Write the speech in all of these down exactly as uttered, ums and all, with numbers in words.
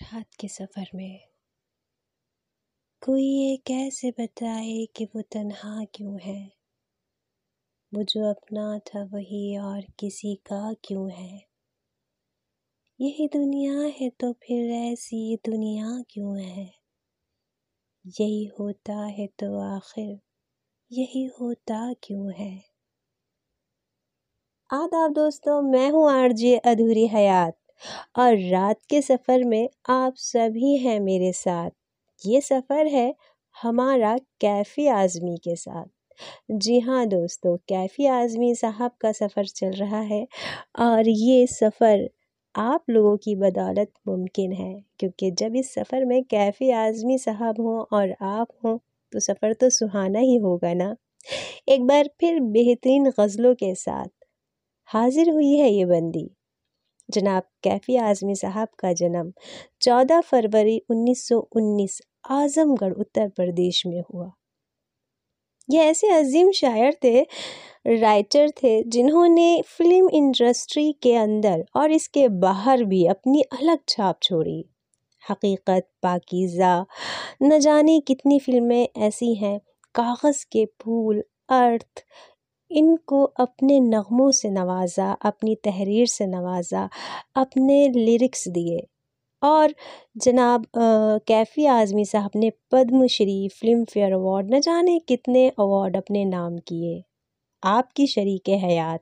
रात के सफ़र में कोई ये कैसे बताए कि वो तन्हा क्यों है, वो जो अपना था वही और किसी का क्यों है। यही दुनिया है तो फिर ऐसी दुनिया क्यों है। यही होता है तो आखिर यही होता क्यों है। आदाब दोस्तों, मैं हूँ आरजे अधूरी हयात और रात के सफ़र में आप सभी हैं मेरे साथ। ये सफ़र है हमारा कैफी आजमी के साथ। जी हाँ दोस्तों, कैफी आजमी साहब का सफ़र चल रहा है और ये सफ़र आप लोगों की बदौलत मुमकिन है, क्योंकि जब इस सफ़र में कैफी आजमी साहब हों और आप हों तो सफ़र तो सुहाना ही होगा ना। एक बार फिर बेहतरीन गज़लों के साथ हाजिर हुई है ये बंदी। जनाब कैफी आजमी साहब का जन्म चौदह फरवरी उन्नीस सौ उन्नीस आजमगढ़ उत्तर प्रदेश में हुआ। यह ऐसे अजीम शायर थे, राइटर थे, जिन्होंने फिल्म इंडस्ट्री के अंदर और इसके बाहर भी अपनी अलग छाप छोड़ी। हकीकत, पाकीजा, न जाने कितनी फिल्में ऐसी हैं, कागज़ के फूल, अर्थ, इनको अपने नगमों से नवाजा, अपनी तहरीर से नवाजा, अपने लिरिक्स दिए। और जनाब कैफी आजमी साहब ने पद्मश्री, फिल्म फेयर अवार्ड, न जाने कितने अवार्ड अपने नाम किए। आपकी शरीक हयात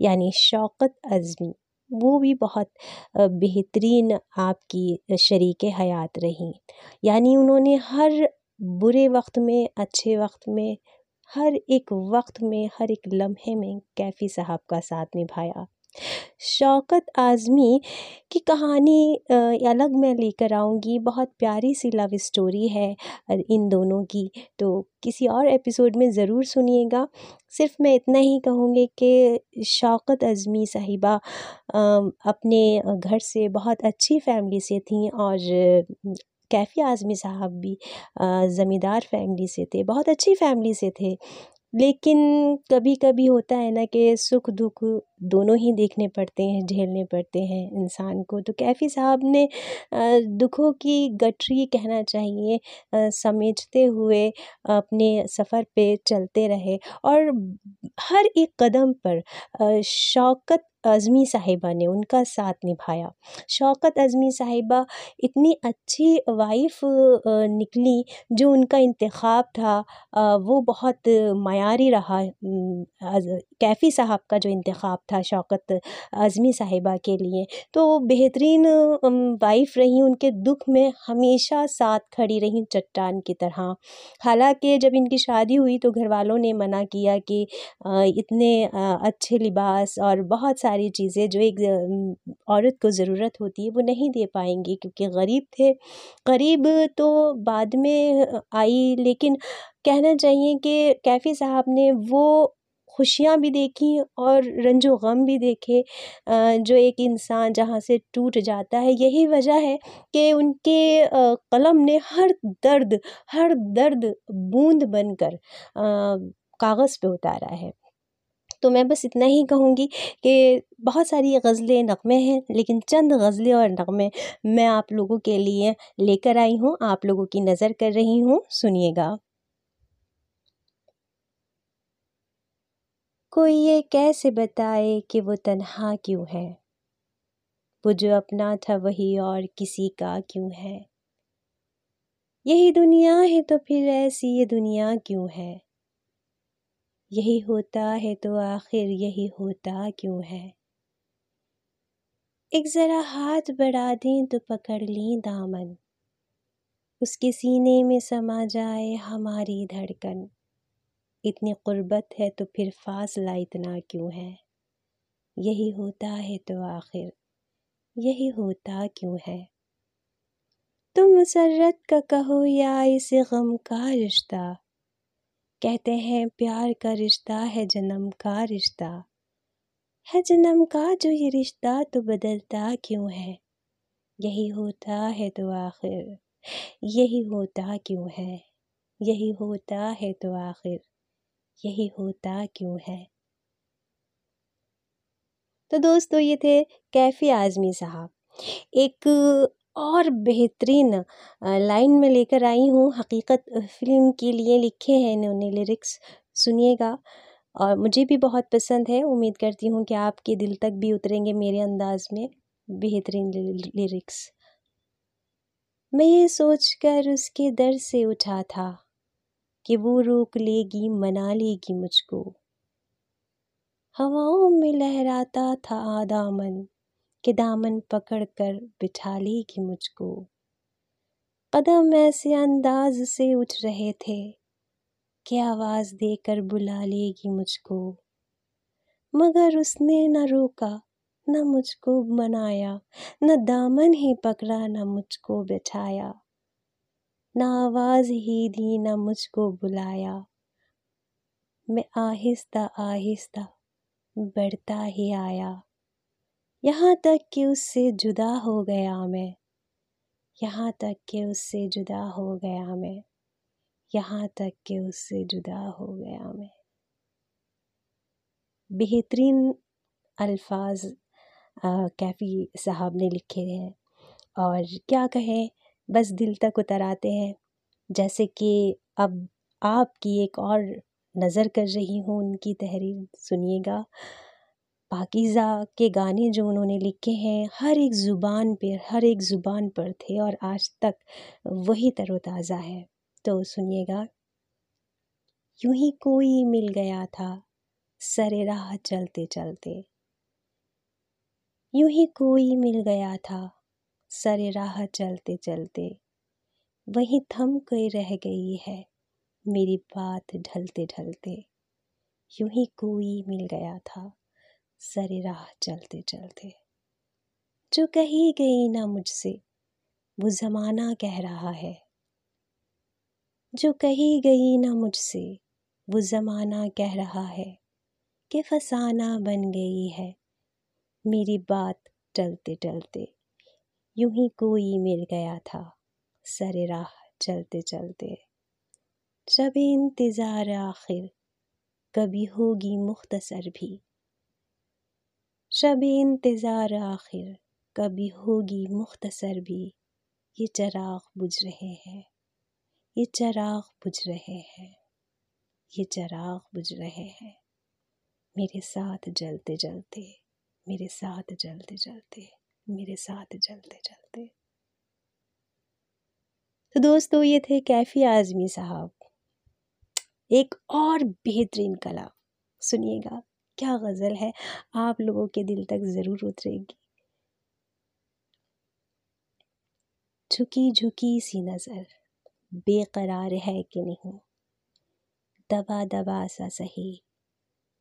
यानी शौकत अज़मी, वो भी बहुत बेहतरीन आपकी शरीक हयात रहीं। यानी उन्होंने हर बुरे वक्त में, अच्छे वक्त में, हर एक वक्त में, हर एक लम्हे में कैफ़ी साहब का साथ निभाया। शौकत आज़मी की कहानी अलग मैं लेकर आऊँगी, बहुत प्यारी सी लव स्टोरी है इन दोनों की, तो किसी और एपिसोड में ज़रूर सुनिएगा। सिर्फ मैं इतना ही कहूँगी कि शौकत अज़मी साहिबा अपने घर से बहुत अच्छी फैमिली से थीं और कैफी आजमी साहब भी ज़मींदार फैमिली से थे, बहुत अच्छी फैमिली से थे। लेकिन कभी कभी होता है ना कि सुख दुख दोनों ही देखने पड़ते हैं, झेलने पड़ते हैं इंसान को। तो कैफ़ी साहब ने दुखों की गठरी कहना चाहिए समेटते हुए अपने सफ़र पे चलते रहे और हर एक कदम पर शौकत अज़मी साहिबा ने उनका साथ निभाया। शौकत अज़मी साहिबा इतनी अच्छी वाइफ निकली, जो उनका इंतखाब था वो बहुत मायारी रहा। कैफ़ी साहब का जो इंतखाब था शौकत अज़मी साहिबा के लिए, तो बेहतरीन वाइफ रहीं, उनके दुख में हमेशा साथ खड़ी रहीं चट्टान की तरह। हालांकि जब इनकी शादी हुई तो घर वालों ने मना किया कि इतने अच्छे लिबास और बहुत सारी चीज़ें जो एक औरत को ज़रूरत होती है वो नहीं दे पाएंगी, क्योंकि गरीब थे। गरीब तो बाद में आई, लेकिन कहना चाहिए कि कैफ़ी साहब ने वो खुशियाँ भी देखी और रंजो गम भी देखे जो एक इंसान जहाँ से टूट जाता है। यही वजह है कि उनके कलम ने हर दर्द हर दर्द बूंद बनकर कागज़ पे उतारा है। तो मैं बस इतना ही कहूँगी कि बहुत सारी गज़लें, नगमे हैं, लेकिन चंद गज़लें और नगमे मैं आप लोगों के लिए लेकर आई हूँ, आप लोगों की नज़र कर रही हूँ, सुनिएगा। कोई ये कैसे बताए कि वो तन्हा क्यों है, वो जो अपना था वही और किसी का क्यों है। यही दुनिया है तो फिर ऐसी ये दुनिया क्यों है। यही होता है तो आखिर यही होता क्यों है। एक ज़रा हाथ बढ़ा दें तो पकड़ लें दामन, उसके सीने में समा जाए हमारी धड़कन। इतनी क़ुर्बत है तो फिर फासला इतना क्यों है। यही होता है तो आखिर यही होता क्यों है। तुम मुसर्रत का कहो या इसे गम का रिश्ता, कहते हैं प्यार का रिश्ता है जन्म का रिश्ता। है जन्म का जो ये रिश्ता तो बदलता क्यों है। यही होता है तो आखिर यही होता क्यों है। यही होता है तो आखिर यही होता क्यों है। तो दोस्तों, ये थे कैफी आजमी साहब। एक और बेहतरीन लाइन में लेकर आई हूँ। हकीकत फ़िल्म के लिए लिखे हैं इन्होंने लिरिक्स, सुनिएगा। और मुझे भी बहुत पसंद है, उम्मीद करती हूँ कि आपके दिल तक भी उतरेंगे मेरे अंदाज़ में बेहतरीन लिरिक्स। मैं ये सोच कर उसके दर से उठा था कि वो रोक लेगी, मना लेगी मुझको। हवाओं में लहराता था आदामन के दामन पकड़ कर बिठा लेगी मुझको। कदम ऐसे अंदाज से उठ रहे थे कि आवाज़ देकर बुला लेगी मुझको। मगर उसने न रोका न मुझको मनाया, न दामन ही पकड़ा न मुझको बिठाया, न आवाज़ ही दी न मुझको बुलाया। मैं आहिस्ता आहिस्ता बढ़ता ही आया, यहाँ तक कि उससे जुदा हो गया मैं, यहाँ तक कि उससे जुदा हो गया मैं, यहाँ तक कि उससे जुदा हो गया मैं। बेहतरीन अल्फाज कैफी साहब ने लिखे हैं और क्या कहें, बस दिल तक उतर आते हैं। जैसे कि अब आपकी एक और नज़र कर रही हूँ उनकी तहरीर, सुनिएगा। पाकीजा के गाने जो उन्होंने लिखे हैं हर एक ज़ुबान पर हर एक ज़ुबान पर थे और आज तक वही तरोताज़ा है। तो सुनिएगा। यूं ही कोई मिल गया था सरे राह चलते चलते, यूं ही कोई मिल गया था सरे राह चलते चलते, वहीं थम के रह गई है मेरी बात ढलते ढलते। यूं ही कोई मिल गया था सरे राह चलते चलते, जो कही गई ना मुझसे वो ज़माना कह रहा है, जो कही गई ना मुझसे वो ज़माना कह रहा है कि फसाना बन गई है मेरी बात चलते चलते। यूं ही कोई मिल गया था सरे राह चलते चलते, जब इंतज़ार आखिर कभी होगी मुख्तसर भी, शब इंतज़ार आखिर कभी होगी मुख्तसर भी। ये चराग बुझ रहे हैं, ये चराग बुझ रहे हैं, ये चराग बुझ रहे हैं, मेरे साथ जलते जलते, मेरे साथ जलते जलते, मेरे साथ जलते जलते। तो दोस्तों, ये थे कैफी आजमी साहब, एक और बेहतरीन कला। सुनिएगा क्या गज़ल है, आप लोगों के दिल तक ज़रूर उतरेगी। झुकी झुकी सी नज़र बेकरार है कि नहीं, दबा दबा सा सही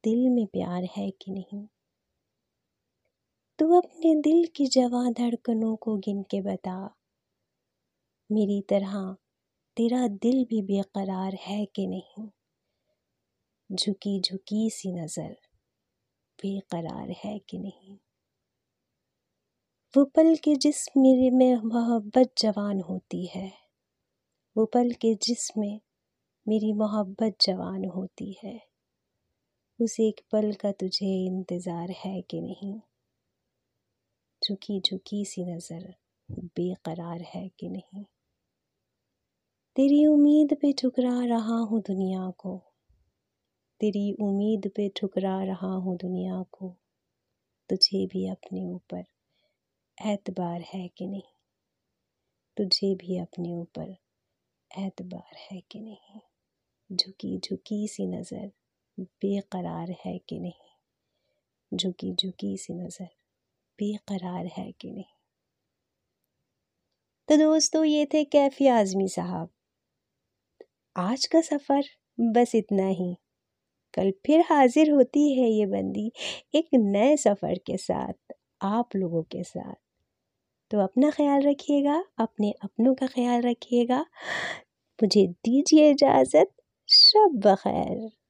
दिल में प्यार है कि नहीं। तू अपने दिल की जवां धड़कनों को गिन के बता, मेरी तरह तेरा दिल भी बेकरार है कि नहीं। झुकी झुकी सी नज़र बेकरार है कि नहीं, वो पल के जिस्म में मोहब्बत जवान होती है, वो पल के जिस्म में मेरी मोहब्बत जवान होती है, उस एक पल का तुझे इंतज़ार है कि नहीं। झुकी झुकी सी नज़र बेकरार है कि नहीं, तेरी उम्मीद पे ठुकरा रहा हूँ दुनिया को, तेरी उम्मीद पे ठुकरा रहा हूँ दुनिया को, तुझे भी अपने ऊपर एतबार है कि नहीं, तुझे भी अपने ऊपर एतबार है कि नहीं। झुकी झुकी सी नज़र बेकरार है कि नहीं, झुकी झुकी सी नज़र बेकरार है कि नहीं। तो दोस्तों, ये थे कैफी आजमी साहब। आज का सफ़र बस इतना ही, कल फिर हाजिर होती है ये बंदी एक नए सफ़र के साथ, आप लोगों के साथ। तो अपना ख्याल रखिएगा, अपने अपनों का ख्याल रखिएगा, मुझे दीजिए इजाज़त, शब बखैर।